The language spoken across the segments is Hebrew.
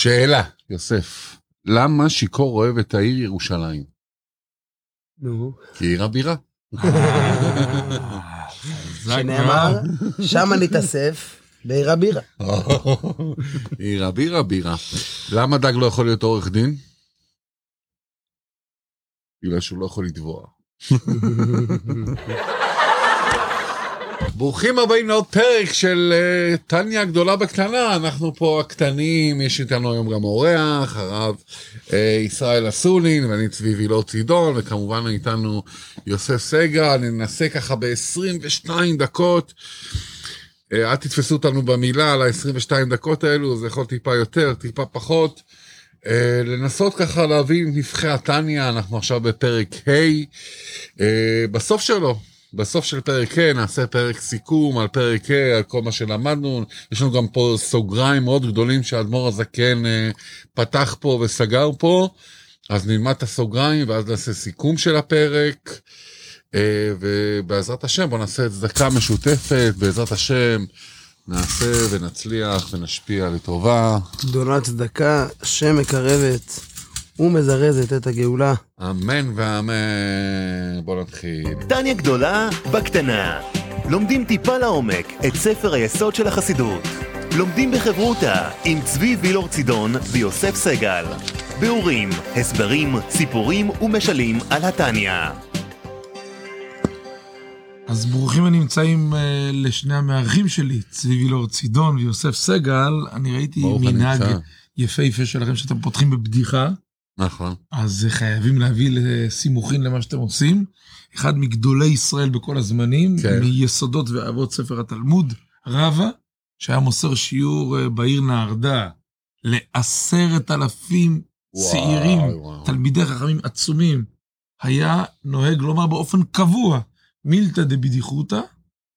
שאלה, יוסף, למה שיקור אוהב את העיר ירושלים? נו. כי עיר הבירה. שנאמר, שם נתאסף בעיר הבירה. עיר הבירה, בירה. למה דג לא יכול להיות עורך דין? בגלל שהוא לא יכול לתבוע. ברוכים הבאים לעוד פרק של תניא הגדולה בקטנה, אנחנו פה הקטנים, יש איתנו היום גם אורח, הרב ישראל אסולין, ואני צבי וילאור צידון, וכמובן איתנו יוסף סגל, ננסה ככה ב-22 דקות, אל תתפסו אותנו במילה על ה-22 דקות האלו, זה יכול טיפה יותר, טיפה פחות, לנסות ככה להבין נפחי התניא, אנחנו עכשיו בפרק ה', בסוף שלו, בסוף של פרק ה' נעשה פרק סיכום על פרק ה' על כל מה שלמדנו, יש לנו גם פה סוגריים מאוד גדולים שהאדמו"ר הזקן פתח פה וסגר פה, אז נלמד את הסוגריים ואז נעשה סיכום של הפרק, ובעזרת השם בוא נעשה צדקה משותפת, בעזרת השם נעשה ונצליח ונשפיע לטובה. גדולה צדקה שמקרבת ומזרזת את הגאולה. אמן ואמן. בוא נתחיל. תניא גדולה בקטנה. לומדים טיפה לעומק את ספר היסוד של החסידות. לומדים בחברותה עם צבי וילאור צידון ויוסף סגל. ביאורים, הסברים, סיפורים ומשלים על התניא. אז ברוכים הנמצאים לשני המארחים שלי, צבי וילאור צידון ויוסף סגל. אני ראיתי מנהג יפה שלכם שאתם פותחים בבדיחה. נכון. אז חייבים להביא לסימוכין למה שאתם עושים. אחד מגדולי ישראל בכל הזמנים, כן. מיסודות ואבות ספר התלמוד, רבה, שהיה מוסר שיעור בעיר נהרדעא, ל10,000 צעירים, וואו. תלמידי חכמים עצומים, היה נוהג לומר באופן קבוע, מילתא דבדיחותא,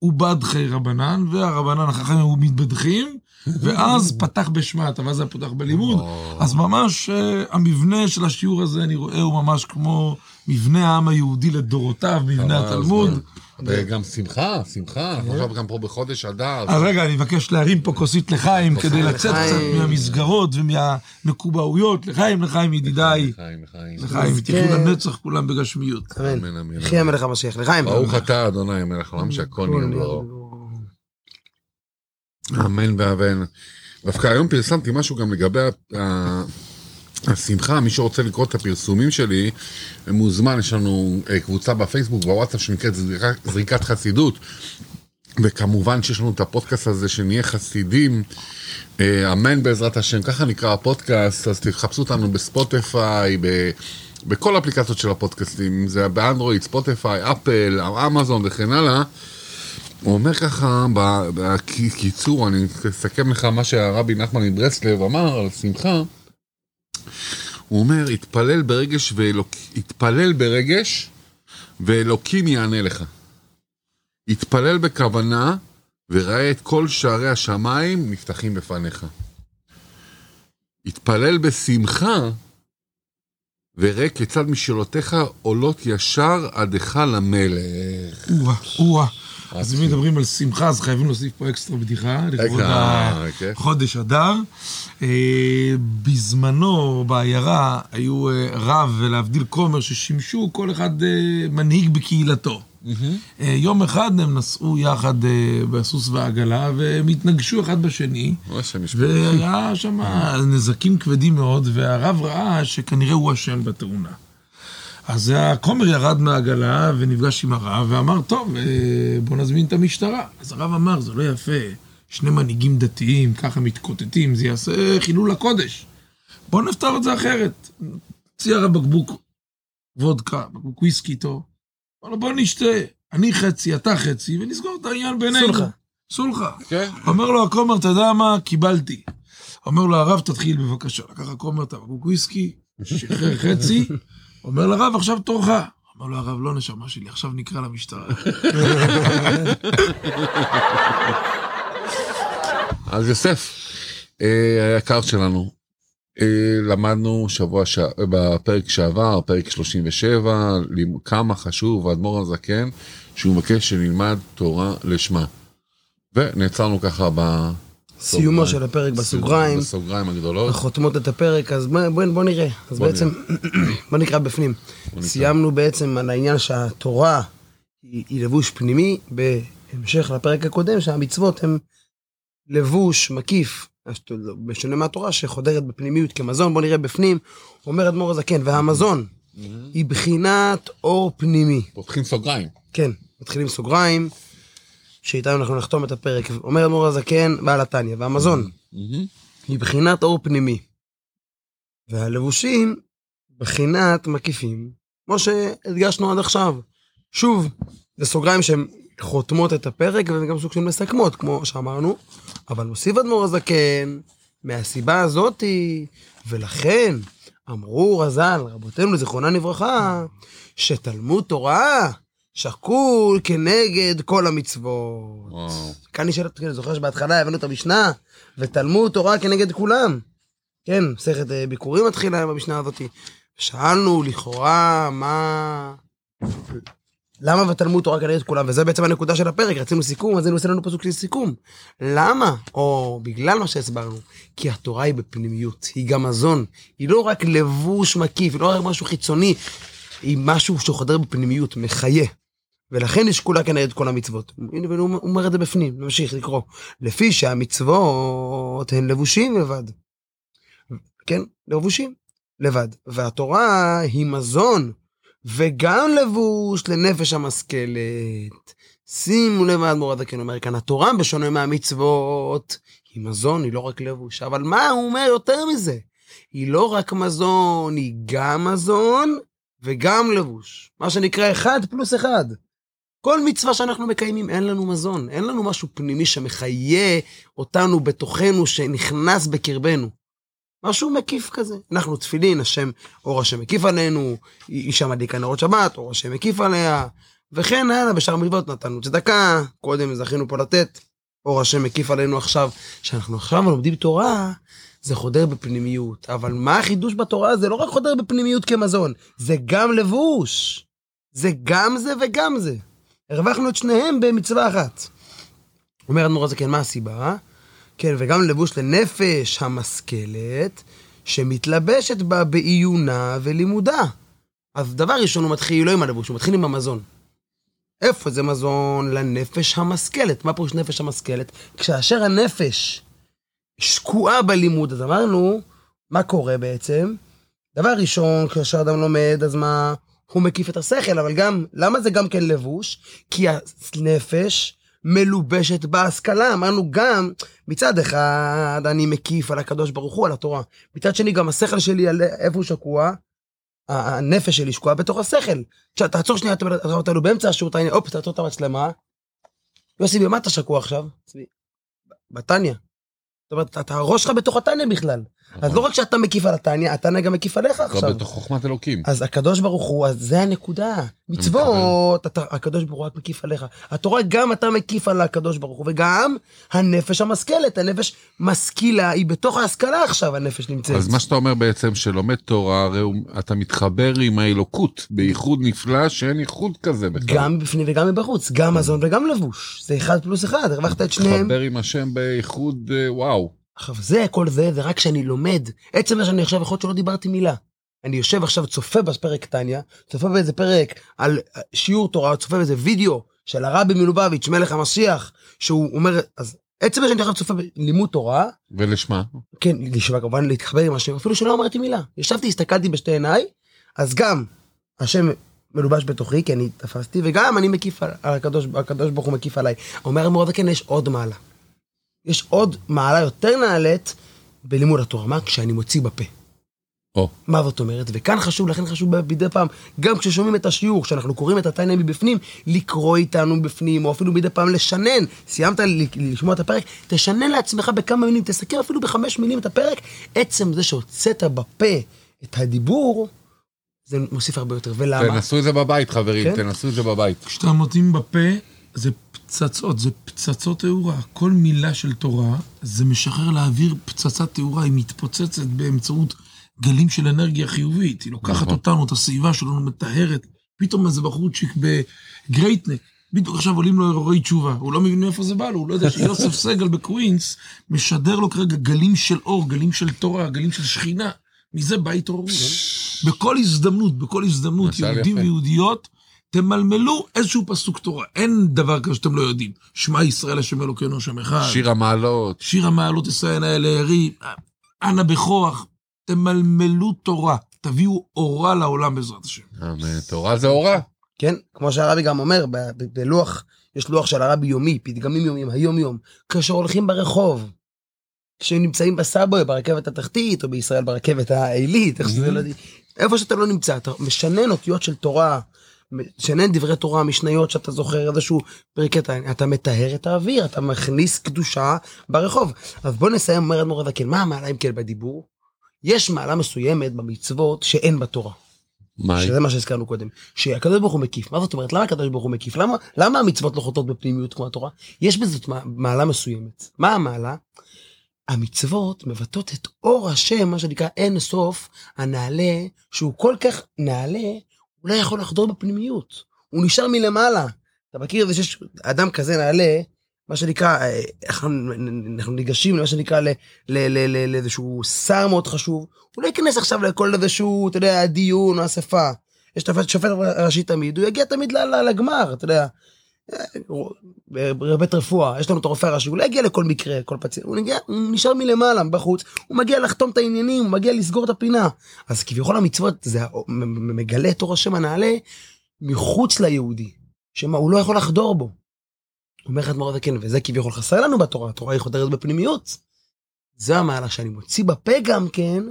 ובדחי רבנן, והרבנן החכמים הוא מתבדחים, ואז פתח בשמעת, אבל זה פותח בלימוד, אז ממש המבנה של השיעור הזה אני רואה הוא ממש כמו מבנה העם היהודי לדורותיו, מבנה התלמוד. וגם שמחה, עכשיו גם פה בחודש אדר. אז רגע, אני מבקש להרים פה כוסית לחיים, כדי לצאת קצת מהמסגרות ומהמקובעויות, לחיים ידידיי, לחיים, ותחילו לנצח כולם בגשמיות. אחי המלך המשיח, לחיים. ברוך אתה אדוני המלך העולם שהכל נהיה בדברו. אמן ואמן. דווקא היום פרסמתי משהו גם לגבי השמחה, מי שרוצה לקרוא את הפרסומים שלי, מוזמן, יש לנו קבוצה בפייסבוק, בוואטסאפ שנקראת זריקת חסידות, וכמובן שיש לנו את הפודקאסט הזה שנהיה חסידים, אמן בעזרת השם, ככה נקרא הפודקאסט, אז תחפשו אותנו בספוטיפיי, בכל אפליקציות של הפודקאסטים, זה באנדרואיד, ספוטיפיי, אפל, אמזון וכן הלאה, הוא אומר ככה, בקיצור, אני אסכם לך מה שהרבי נחמן מברסלב אמר על שמחה, הוא אומר, התפלל ברגש ואלוקים יענה לך. התפלל בכוונה וראה את כל שערי השמיים נפתחים בפניך. התפלל בשמחה וראה כיצד משאלותיך עולות ישר עדך למלך. וואה. אז אם מדברים על שמחה, אז חייבים להוסיף פה אקסטרה בדיחה, לכבוד חודש אדר. בזמנו, בעיירה, היו רב ולהבדיל כומר ששימשו כל אחד מנהיג בקהילתו. יום אחד הם נסעו יחד בסוס והעגלה, והם התנגשו אחד בשני, והיה שם נזקים כבדים מאוד, והרב ראה שכנראה הוא אשם בתאונה. אז הכומר ירד מהעגלה ונפגש עם הרב ואמר, טוב, בוא נזמין את המשטרה. אז הרב אמר, זה לא יפה, שני מנהיגים דתיים, ככה מתקוטטים, זה יעשה חילול הקודש. בוא נפתר את זה אחרת. הציע הרב בקבוק וודקה, בקבוק וויסקי איתו. בוא נשתה, אני חצי, אתה חצי, ונסגור את העניין בינינו. סולחה. אומר לו הכומר, אתה יודע מה? קיבלתי. אומר לו הרב, תתחיל בבקשה. לקח הכומר את הבקבוק וויסקי, שחרר חצי, אומר לרב, עכשיו תורך. אמר לו הרב, לא נשמה שלי, עכשיו נקרא למשטרה. אז יוסף, היקר שלנו, למדנו בפרק שעבר, פרק 37, כמה חשוב, האדמו"ר הזקן, שהוא מבקש שנלמד תורה לשמה. ונעצרנו ככה סיומו של הפרק בסוגריים. בסוגריים הגדולות. חותמות את הפרק, אז בוא נראה. אז בעצם, בוא נקרא בפנים. סיימנו בעצם על העניין שהתורה היא לבוש פנימי, בהמשך לפרק הקודם, שהמצוות הן לבוש מקיף, בשונה מהתורה שחודרת בפנימיות כמזון. בוא נראה בפנים, אומר אדמו"ר הזקן, והמזון היא בחינת אור פנימי. פותחים סוגריים. כן, מתחילים סוגריים. שאיתם אנחנו נחתום את הפרק, אומר אדמו"ר הזקן, בעל תניא, והמזון, היא בחינת אור פנימי, והלבושים, בחינת מקיפים, כמו שהדגשנו עד עכשיו, שוב, זה סוגריים שהן חותמות את הפרק, והן גם סוג של מסכמות, כמו שאמרנו, אבל מוסיף אדמו"ר הזקן, מהסיבה הזאת, ולכן, אמרו רז"ל, רבותינו לזיכרונה לברכה, שתלמוד תורה, שקול כנגד כל המצוות. וואו. כאן נשאלת, זוכר שבהתחלה הבאנו את המשנה, ותלמוד תורה כנגד כולם. כן, מסכת ביקורים התחילה במשנה הזאת. שאלנו לכאורה, למה ותלמוד תורה כנגד כולם? וזה בעצם הנקודה של הפרק, רצינו סיכום, אז זה נושא לנו פסוק לסיכום. למה? או בגלל מה שהסברנו, כי התורה היא בפנימיות, היא גם מזון, היא לא רק לבוש מקיף, היא לא רק משהו חיצוני, היא משהו שחודר בפנימיות, מחיה. ולכן יש כולה כנגד כל המצוות. הוא אומר את זה בפנים, נמשיך לקרוא. לפי שהמצוות הן לבושים לבד. כן, לבושים לבד. והתורה היא מזון, וגם לבוש לנפש המשכלת. שימו לב מה אדמו"ר הזקן אומר כאן, התורה בשונה מהמצוות, היא מזון, היא לא רק לבוש. אבל מה הוא אומר יותר מזה? היא לא רק מזון, היא גם מזון, וגם לבוש, מה שנקרא 1+1. כל מצווה שאנחנו מקיימים, אין לנו מזון, אין לנו משהו פנימי שמחיה אותנו בתוכנו, שנכנס בקרבנו. משהו מקיף כזה. אנחנו תפילין, השם, אור השם מקיף עלינו, אישה מדליקה נרות שבת, אור השם מקיף עליה, וכן הלאה, בשאר המצוות נתנו צדקה, קודם זכינו פה לתת, אור השם מקיף עלינו עכשיו, שאנחנו עכשיו לומדים תורה, זה חודר בפנימיות, אבל מה החידוש בתורה? זה לא רק חודר בפנימיות כמזון, זה גם לבוש, זה גם זה וגם זה. הרווחנו את שניהם במצווה אחת. אומר אדמו"ר הזקן, מה הסיבה? כן, וגם לבוש לנפש המשכלת, שמתלבשת בה בעיונה ולימודה. אז דבר ראשון, הוא מתחיל לא עם הלבוש, הוא מתחיל עם המזון. איפה זה מזון? לנפש המשכלת. מה פירוש נפש המשכלת? כשאשר הנפש שקועה בלימוד, אז אמרנו, מה קורה בעצם? דבר ראשון, כשאדם לומד, אז מה? הוא מקיף את השכל, אבל גם, למה זה גם כן לבוש? כי הנפש מלובשת בהשכלה, אמרנו גם, מצד אחד אני מקיף על הקדוש ברוך הוא, על התורה, מצד שני גם השכל שלי, איפה הוא שקוע? הנפש שלי שקועה בתוך השכל. תעצור שנייה, אתה אותנו באמצע השירות, הנה, אופ, תעצור את המצלמה. יוסי, במה אתה שקוע עכשיו? בתניא. זאת אומרת, הראש שלך בתוך התניא בכלל. אז לא רק שאתה מקיף על התניא, התניא גם מקיף עליך עכשיו. אתה בתוך חוכמת אלוקים. אז הקדוש ברוך הוא, אז זה הנקודה. מצוות, הקדוש ברוך הוא רק מקיף עליך. התורה גם אתה מקיף על הקדוש ברוך הוא, וגם הנפש המשכלת, הנפש משכילה, היא בתוך ההשכלה עכשיו, הנפש נמצאת. אז מה שאתה אומר בעצם, שלומד תורה, הרי אתה מתחבר עם האלוקות, בייחוד נפלא, שאין ייחוד כזה בכלל. גם בפנים וגם מבחוץ, גם מזון וגם לבוש. זה 1+1, הרווחת את שניהם. מתחבר עם השם בייחוד, וואו. עכשיו זה, כל זה, זה רק שאני לומד. עצם זה שאני עכשיו, יכול להיות שלא דיברתי מילה. אני יושב עכשיו, צופה בפרק תניא, צופה באיזה פרק על שיעור תורה, צופה באיזה וידאו של הרבי מלובביץ' מלך המשיח, שהוא אומר, אז עצם זה שאני עכשיו צופה בלימוד תורה. ולשמע. כן, לשמע, כמובן להתחבר עם השם, אפילו שלא אמרתי מילה. ישבתי, הסתכלתי בשתי עיניי, אז גם השם מלובש בתוכי, כי אני תפסתי, וגם אני מקיף על הקדוש ברוך הוא מקיף עליי. אומר אדמו"ר הזקן, יש עוד מעלה. יש עוד מעלה יותר נעלית בלימוד התורה, מה? כשאני מוציא בפה. מה זאת אומרת? וכאן חשוב, לכן חשוב בידי פעם, גם כששומעים את השיעור, כשאנחנו קוראים את התניא מבפנים, לקרוא איתנו בפנים, או אפילו בידי פעם לשנן, סיימת לשמוע את הפרק, תשנן לעצמך בכמה מילים, תסכם אפילו ב5 מילים את הפרק, עצם זה שהוצאת בפה את הדיבור, זה מוסיף הרבה יותר, ולמה? תנסו את זה בבית, חברים, תנסו את זה בבית. כשאתה מוצאים בפה, זה פצצות, זה פצצות תאורה. כל מילה של תורה, זה משחרר לאוויר פצצת תאורה, היא מתפוצצת באמצעות גלים של אנרגיה חיובית, היא לוקחת אותנו, את הסביבה שלנו מטהרת, פתאום איזה בחורצ'יק בגרייטנק, בדיוק עכשיו עולים לו הרהורי תשובה, הוא לא מבין איפה זה בא לו, הוא לא יודע שיוסף סגל בקווינס משדר לו כרגע גלים של אור, גלים של תורה, גלים של שכינה, מזה בית אור. בכל הזדמנות, בכל הזדמנות, יהודים ויהודיות, תמלמלו איזשהו פסוק תורה, אין דבר כזה שאתם לא יודעים, שמע ישראל השם אלוקינו שם אחד, שיר המעלות, שיר המעלות ישראל האלה הרי, אנא בכוח, תמלמלו תורה, תביאו אורה לעולם בעזרת השם. אמן, תורה זה אורה. כן, כמו שהרבי גם אומר, בלוח, יש לוח של הרבי יומי, פתגמים יומיים, היום יום, כאשר הולכים ברחוב, כשנמצאים בסאבוי, ברכבת התחתית, או בישראל ברכבת העילית, איפה שאתה לא נמצא, אתה משנן אותיות של תורה, משנן דברי תורה, משניות שאתה זוכר, איזשהו פרק, אתה מטהר את האוויר, אתה מכניס קדושה ברחוב. אז בוא נסיים, אומר אדמו"ר הזקן, מה המעלה אם כן בדיבור? יש מעלה מסוימת במצוות שאין בתורה. שזה מה שהזכרנו קודם, שהקדוש ברוך הוא מקיף. מה זאת אומרת? למה הקדוש ברוך הוא מקיף? למה המצוות לא חוטאות בפנימיות כמו התורה? יש בזאת מעלה מסוימת. מה המעלה? המצוות מבטאות את אור השם, מה שנקרא אין סוף, הנעלה, שהוא כל כך נעלה, הוא לא יכול לחדור בפנימיות. הוא נשאר מלמעלה. אתה מכיר את זה שיש אדם כזה נעלה, מה שנקרא, אנחנו ניגשים למה שנקרא לאיזשהו שר מאוד חשוב, הוא לא ייכנס עכשיו לכל איזשהו, אתה יודע, הדיון או השפה, יש שופט ראשי תמיד, הוא יגיע תמיד לגמר, אתה יודע, בית רפואה, יש לנו את הרופא הראשי, הוא לא יגיע לכל מקרה, כל פציין, הוא נשאר מלמעלה, בחוץ, הוא מגיע לחתום את העניינים, הוא מגיע לסגור את הפינה, אז כביכול המצוות, זה מגלה את אור השם הנעלה, מחוץ ליהודי, שמה, הוא לא יכול לחדור בו, אומר לך אדמו"ר הזקן, וזה כביכול חסר לנו בתורה, התורה היא חודרת בפנימיות. זה המעלה שאני מוציא בפה גם כן,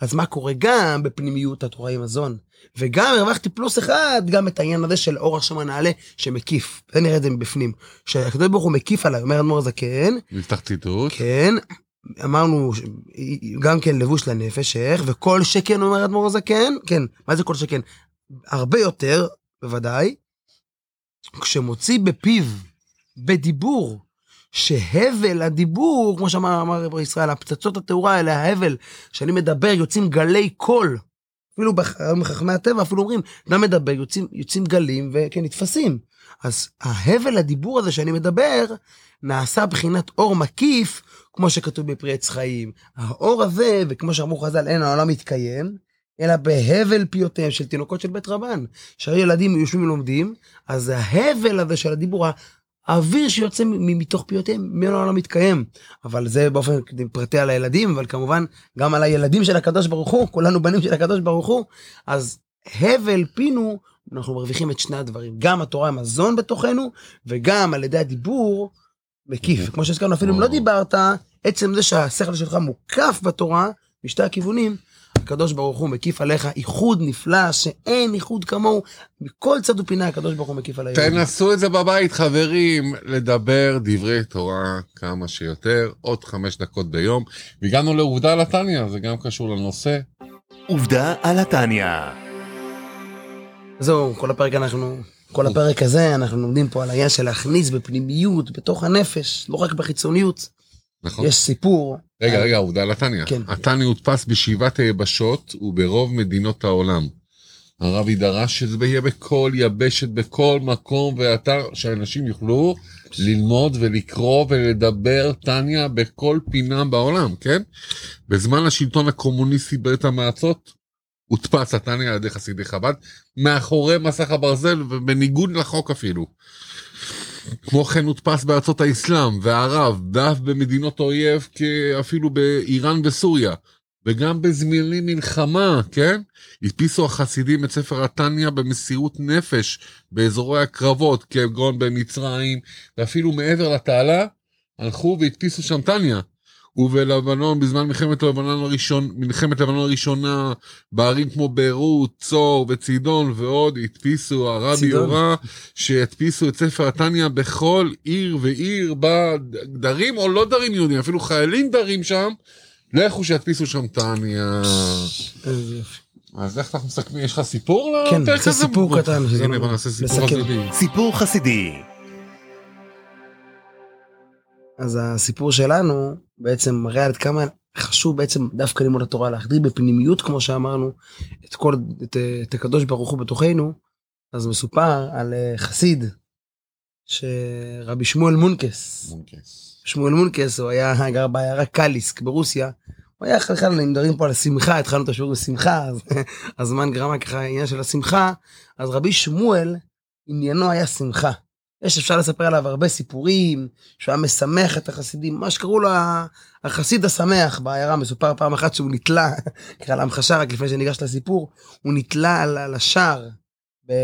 אז מה קורה גם בפנימיות התורה עם מזון? וגם הרווחתי פלוס אחד, גם את העניין הזה של אור השם הנעלה, שמקיף, זה נראה את זה מבפנים, שהקדוש ברוך הוא מקיף עליי, אומר אדמו"ר הזקן, נפתח ציטוט, כן, אמרנו, גם כן לבוש לנפש, וכל שכן אומר אדמו"ר הזקן, כן, מה זה כל שכן? הרבה יותר, בוודאי, כשמוציא בפיו, בדיבור, שהבל הדיבור, כמו שאמר רבי ישראל, הפצצות התאורה האלה, ההבל, שאני מדבר, יוצאים גלי קול, אפילו בחכמי הטבע, אפילו אומרים, לא מדבר, יוצאים גלים, וכן, נתפסים. אז ההבל הדיבור הזה שאני מדבר, נעשה בחינת אור מקיף, כמו שכתוב בפרי עץ חיים. האור הזה, וכמו שאמרו חז"ל, אין העולם מתקיים, אלא בהבל פיותיהם של תינוקות של בית רבן, שהרי ילדים יושבים ולומדים, אז ההבל הזה של הדיבור, האוויר שיוצא מתוך פיותיהם, ממנו העולם מתקיים, אבל זה באופן פרטי על הילדים, אבל כמובן גם על הילדים של הקדוש ברוך הוא, כולנו בנים של הקדוש ברוך הוא, אז הבל פינו, אנחנו מרוויחים את שני הדברים, גם התורה המזון בתוכנו, וגם על ידי הדיבור, מקיף, כמו שהזכרנו, אפילו אם לא דיברת, עצם זה שהשכל שלך מוקף בתורה, משתי הכיוונים, הקדוש ברוך הוא מקיף עליך איחוד נפלא שאין איחוד כמוהו, מכל צד ופינה הקדוש ברוך הוא מקיף עליך. תנסו את זה בבית חברים, לדבר דברי תורה כמה שיותר, עוד 5 דקות ביום, והגענו לעובדה על התניא, זה גם קשור לנושא. עובדה על התניא. זהו, כל הפרק הזה אנחנו לומדים פה על העניין של להכניס בפנימיות, בתוך הנפש, לא רק בחיצוניות. נכון. יש סיפור. רגע, עובדה על התניא. כן. התניא הודפס בשבעת היבשות וברוב מדינות העולם. הרבי דרש שזה יהיה בכל יבשת, בכל מקום ואתר, שאנשים יוכלו ללמוד ולקרוא ולדבר תניא בכל פינה בעולם, כן? בזמן השלטון הקומוניסטי ברית המועצות, הודפס התניא על ידי חסידי חב"ד, מאחורי מסך הברזל ובניגוד לחוק אפילו. כמו כן הודפס בארצות האסלאם והערב, דף במדינות אויב, אפילו באיראן וסוריה, וגם בזמינים מלחמה, כן? הדפיסו החסידים את ספר התניא במסירות נפש, באזורי הקרבות, כגון במצרים, ואפילו מעבר לתעלה, הלכו והדפיסו שם תניא. ובלבנון, בזמן מלחמת לבנון הראשונה, בערים כמו ביירות, צור וצידון ועוד, הדפיסו הרבי יורה, שהדפיסו את ספר התניא בכל עיר ועיר, דרים או לא דרים יהודים, אפילו חיילים דרים שם, לכו שהדפיסו שם תניא. אז איך אנחנו מסכמים, יש לך סיפור? כן, זה סיפור קטן. הנה, נעשה סיפור חסידי. סיפור חסידי. אז הסיפור שלנו בעצם מראה עד כמה חשוב בעצם דווקא לימוד התורה, להחדיר בפנימיות כמו שאמרנו את הקדוש ברוך הוא בתוכנו. אז מסופר על חסיד שרבי שמואל מונקס, שמואל מונקס, הוא היה גר בעיירה קליסק ברוסיה, הוא היה חלקן, אם מדברים פה על השמחה, התחלנו את השיעור בשמחה, אז הזמן גרמה ככה העניין של השמחה, אז רבי שמואל, עניינו היה שמחה, יש אפשר לספר עליו הרבה סיפורים, שהוא היה משמח את החסידים, מה שקראו לו החסיד השמח בעיירה, מסופר פעם אחת שהוא נתלה, ככה להמחשה רק לפני שניגש לסיפור, הוא נתלה על השער,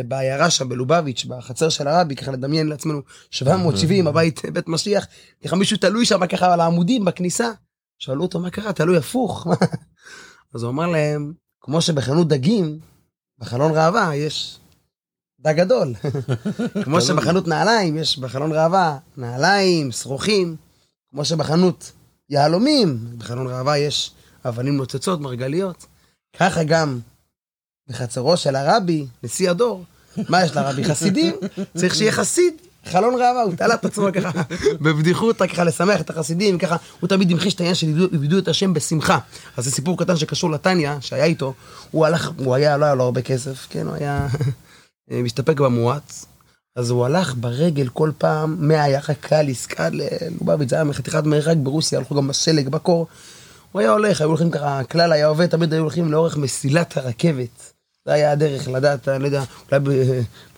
בעיירה שם בלובביץ' בחצר של הרבי, ככה לדמיין לעצמנו 770 הבית בית משיח, ככה מישהו תלוי שם ככה על העמודים בכניסה, שאלו אותו מה קרה, תלוי הפוך, אז הוא אמר להם, כמו שבחנות דגים, בחלון ראווה יש דג גדול, כמו שבחנות נעליים יש בחלון ראווה נעליים, שרוכים, כמו שבחנות יהלומים, בחלון ראווה יש אבנים נוצצות, מרגליות, ככה גם בחצרו של הרבי, נשיא הדור, מה יש לרבי? חסידים, צריך שיהיה חסיד, חלון ראווה, הוא תעלה את עצמו ככה, בבדיחות, ככה לשמח את החסידים, ככה, הוא תמיד המחיש את העניין של עיבדו את השם בשמחה, אז זה סיפור קטן שקשור לתניא, שהיה איתו, הוא הלך, הוא היה, לא היה לו הרבה כסף, כן, הוא היה משתפק במועץ, אז הוא הלך ברגל כל פעם, מהעיירה קליסק, עד ללובביץ', זה היה מחתיכת מרחק ברוסיה, הלכו גם בשלג, בקור, הוא היה הולך, היו הולכים ככה, הכלל היה עובד, תמיד היו הולכים לאורך מסילת הרכבת. זה היה הדרך לדעת, אני לא יודע, אולי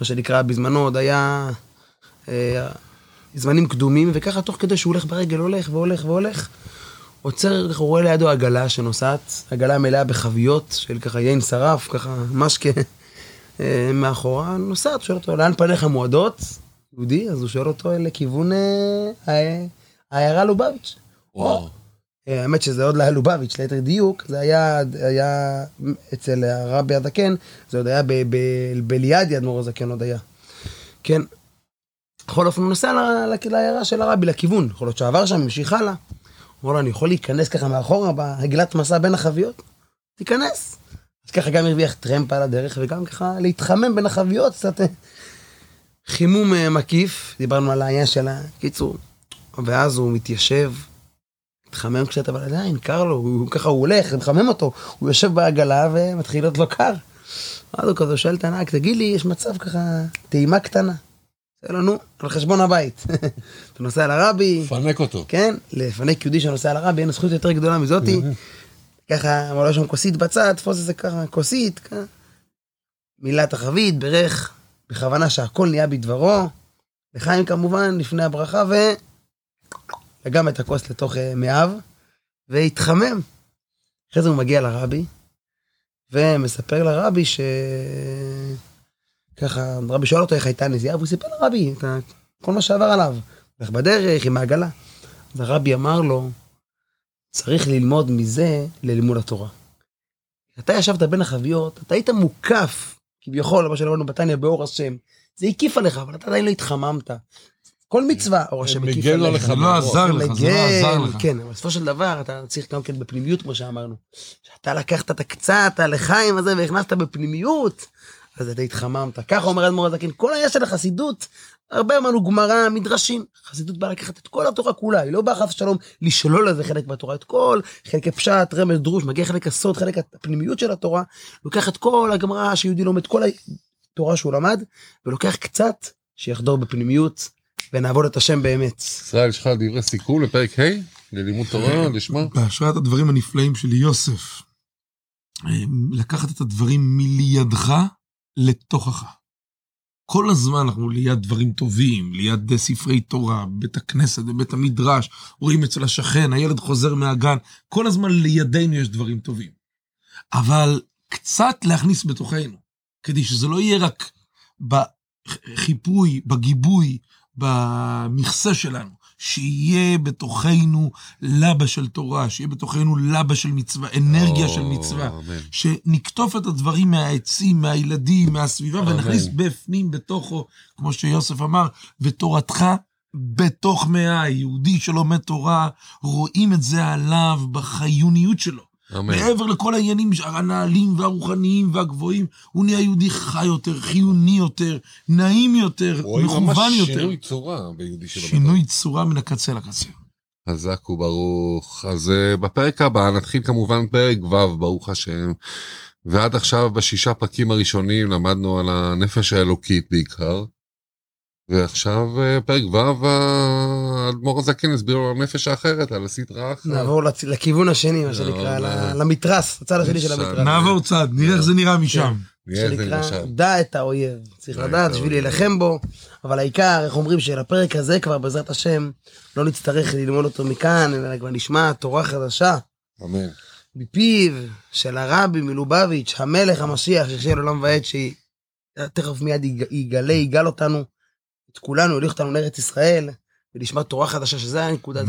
מה שנקרא בזמנו, עוד היה זמנים קדומים, וככה תוך כדי שהוא הולך ברגל, הולך והולך והולך, עוצר, הוא רואה לידו עגלה שנוסעת, עגלה מלאה בחביות, של ככה יין שרף, ככה משקה מאחורה, נוסעת, שואל אותו, לאן פניך מועדות? יהודי, אז הוא שואל אותו לכיוון העיירה לובביץ'. וואו. האמת שזה עוד ללובביץ', ליתר דיוק, זה היה אצל רבי הזקן, זה עוד היה בליעדי, אדמו"ר הזקן עוד היה. כן, בכל אופן הוא נוסע לעיירה של הרבי, לכיוון, יכול להיות שעבר שם, המשיך הלאה, הוא אומר לו, אני יכול להיכנס ככה מאחורה, בעגלת מסע בין החביות? תיכנס. אז ככה גם הרוויח טרמפ על הדרך, וגם ככה להתחמם בין החביות, קצת חימום מקיף, דיברנו על העניין של הקיצור, ואז הוא מתיישב, מתחמם קצת, אבל עדיין, קר לו, הוא ככה, הוא הולך, מתחמם אותו, הוא יושב בעגלה ומתחיל להיות לו קר. אז הוא כזה שואל את הנהג, תגיד לי, יש מצב ככה, טעימה קטנה. תשאל לו, נו, על חשבון הבית. אתה נוסע לרבי. לפנק אותו. כן, לפנק יהודי שנוסע לרבי, אין זכות יותר גדולה מזאתי. ככה, אמרו לו שם כוסית בצד, תפוס את זה ככה, כוסית, ככה. מילת החבית, ברך, בכוונה שהכל נהיה בדברו. לחיים כמובן, לפני הברכה ו... גם את הכוס לתוך מאב, והתחמם. אחרי זה הוא מגיע לרבי, ומספר לרבי ש... ככה, רבי שואל אותו איך הייתה נזיעה, והוא סיפר לרבי, כל מה שעבר עליו, הולך בדרך, עם העגלה. אז הרבי אמר לו, צריך ללמוד מזה ללימוד התורה. אתה ישבת בין החביות, אתה היית מוקף, כביכול, למה שלמדנו בתניא באור השם, זה הקיף עליך, אבל אתה עדיין לא התחממת. כל מצווה, או שמקיף עליך, לא עזר לך, זה לא עזר לך. כן, אבל בסופו של דבר, אתה צריך גם כן בפנימיות, כמו שאמרנו. שאתה לקחת את הקצת, הלחיים הזה, והכנסת בפנימיות, אז אתה התחממת. כך אומר אדמו"ר הזקן, כל העניין של החסידות, הרבה אמרנו גמרא, מדרשים. החסידות באה לקחת את כל התורה כולה, היא לא באה חס ושלום לשלול איזה חלק בתורה, את כל חלק פשט, רמז, דרוש, מגיע חלק הסוד, חלק הפנימיות של התורה, לוקח את כל הגמרא שיהודי לומד, כל התורה שהוא למד, ולוקח קצת שיחדור בפנימיות ונעבוד את השם באמת. ישראל, יש לך דברי סיכום לפרק ה' ללימוד תורה, לשמה? בהשראת הדברים הנפלאים שלי, יוסף, לקחת את הדברים מלידך לתוכך. כל הזמן אנחנו ליד דברים טובים, ליד ספרי תורה, בית הכנסת, בית המדרש, רואים אצל השכן, הילד חוזר מהגן, כל הזמן לידינו יש דברים טובים. אבל קצת להכניס בתוכנו, כדי שזה לא יהיה רק בחיפוי, בגיבוי, במכסה שלנו, שיהיה בתוכנו לבה של תורה, שיהיה בתוכנו לבה של מצווה, אנרגיה של מצווה, אמן. שנקטוף את הדברים מהעצים, מהילדים, מהסביבה, אמן. ונכניס בפנים, בתוכו, כמו שיוסף אמר, ותורתך בתוך מאה, יהודי שלומד תורה, רואים את זה עליו בחיוניות שלו, אמן. מעבר לכל העניינים הנעלים והרוחניים והגבוהים, הוא נהיה יהודי חי יותר, חיוני יותר, נעים יותר, מכוון יותר. שינוי צורה ביהודי של הבטר. שינוי צורה מן הקצה לקצה. חזק וברוך. אז בפרק הבא נתחיל כמובן פרק ו' ברוך השם, ועד עכשיו בשישה פרקים הראשונים למדנו על הנפש האלוקית בעיקר, ועכשיו פרק ו' האדמו"ר הזקן הסביר לו לנפש האחרת, על הסדרה אחת. נעבור לכיוון השני, מה שנקרא, למתרס, הצד השני של המתרס. נעבור צד, נראה איך זה נראה משם. שנקרא, דע את האויב, צריך לדעת בשביל להילחם בו, אבל העיקר, איך אומרים, שלפרק הזה כבר בעזרת השם, לא נצטרך ללמוד אותו מכאן, אלא כבר נשמע תורה חדשה. אמן. בפיו של הרבי מלובביץ', המלך המשיח, שיחיה לעולם ועד, שתכף מיד יגאל אותנו, את כולנו, הוליך אותנו לארץ ישראל, ולשמע תורה חדשה, שזה הנקודה,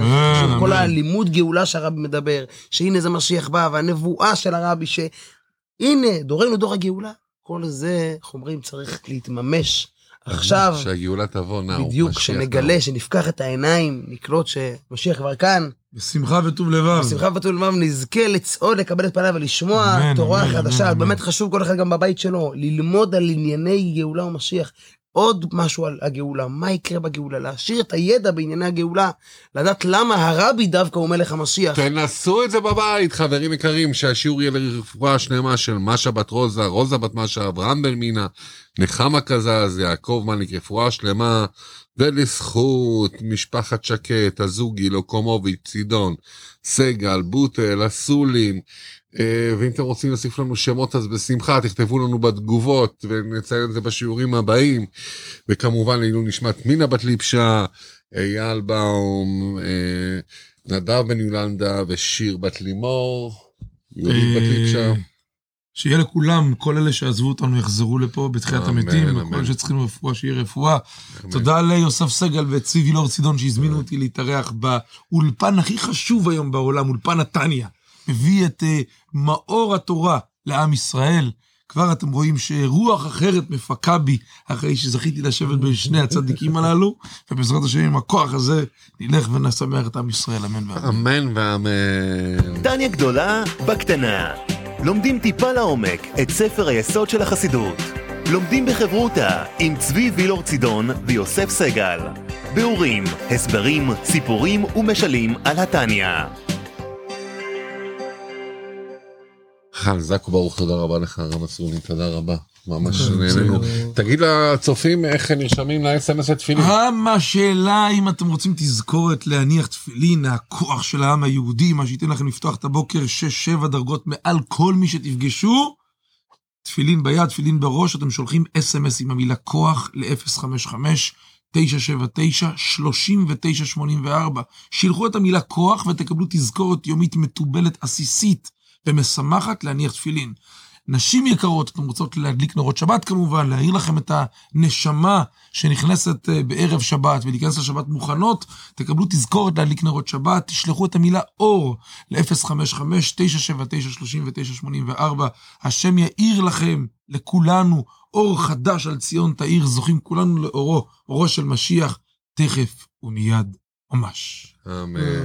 כל הלימוד גאולה שהרבי מדבר, שהנה זה משיח בא, והנבואה של הרבי, שהנה, דורנו דור הגאולה, כל זה, חומרים, צריך להתממש, עכשיו, שהגאולה תבוא, בדיוק, שנגלה, שנפקח את העיניים, נקלוט שמשיח כבר כאן, בשמחה וטוב לבב. בשמחה וטוב לבב נזכה לצעוד, לקבל את פניו ולשמוע תורה חדשה. באמת חשוב כל אחד גם בבית שלו, ללמוד על ענייני גאולה ומשיח. עוד משהו על הגאולה, מה יקרה בגאולה, להשאיר את הידע בענייני הגאולה, לדעת למה הרבי דווקא הוא מלך המשיח. תנסו את זה בבית, חברים יקרים, שהשיעור יהיה לרפואה שלמה של משה בת רוזה, רוזה בת משה, אברהם בן מינה, נחמה קזז, יעקב מליק, רפואה שלמה, ולזכות משפחת שקט, הזוגי, לוקומוביץ', צידון, סגל, בוטל, הסולים, ואם אתם רוצים להוסיף לנו שמות אז בשמחה, תכתבו לנו בתגובות ונציין את זה בשיעורים הבאים, וכמובן אילו נשמת מינה בת ליפשה, אייל באום, נדב בן יולנדה ושיר בת לימור, יולי בת ליפשה. שיהיה לכולם, כל אלה שעזבו אותנו יחזרו לפה בתחיית המתים, וכל אלה שצריכים רפואה, שיהיה רפואה. תודה ליוסף סגל וצבי וילור צידון שהזמינו אותי להתארח באולפן הכי חשוב היום בעולם, אולפן התניא. הביא את מאור התורה לעם ישראל. כבר אתם רואים שרוח אחרת מפקה בי, אחרי שזכיתי לשבת בשני הצדיקים הללו, ובעזרת השם עם הכוח הזה, נלך ונשמח את עם ישראל, אמן ואמן. אמן ואמן. תניא גדולה בקטנה. לומדים טיפה לעומק את ספר היסוד של החסידות. לומדים בחברותה עם צבי וילור צידון ויוסף סגל. ביאורים, הסברים, סיפורים ומשלים על התניא. חזק וברוך, תודה רבה לך רב סוני, תודה רבה, ממש נהנינו. תגיד לצופים איך נרשמים ל-SMS לתפילין. השאלה אם אתם רוצים תזכורת להניח תפילין, הכוח של העם היהודי, מה שייתן לכם לפתוח את הבוקר 6-7 דרגות מעל כל מי שתפגשו, תפילין ביד, תפילין בראש, אתם שולחים SMS עם המילה כוח ל-055-979-3984, שילחו את המילה כוח ותקבלו תזכורת יומית מטובלת עסיסית, ומשמחת להניח תפילין. נשים יקרות, אתם רוצות להדליק נרות שבת כמובן, להעיר לכם את הנשמה שנכנסת בערב שבת, ולהיכנס לשבת מוכנות, תקבלו תזכורת להדליק נרות שבת, תשלחו את המילה אור ל-055-979-3984, השם יאיר לכם, לכולנו, אור חדש על ציון תאיר, זוכים כולנו לאורו, אורו של משיח, תכף ומיד ממש. אמן.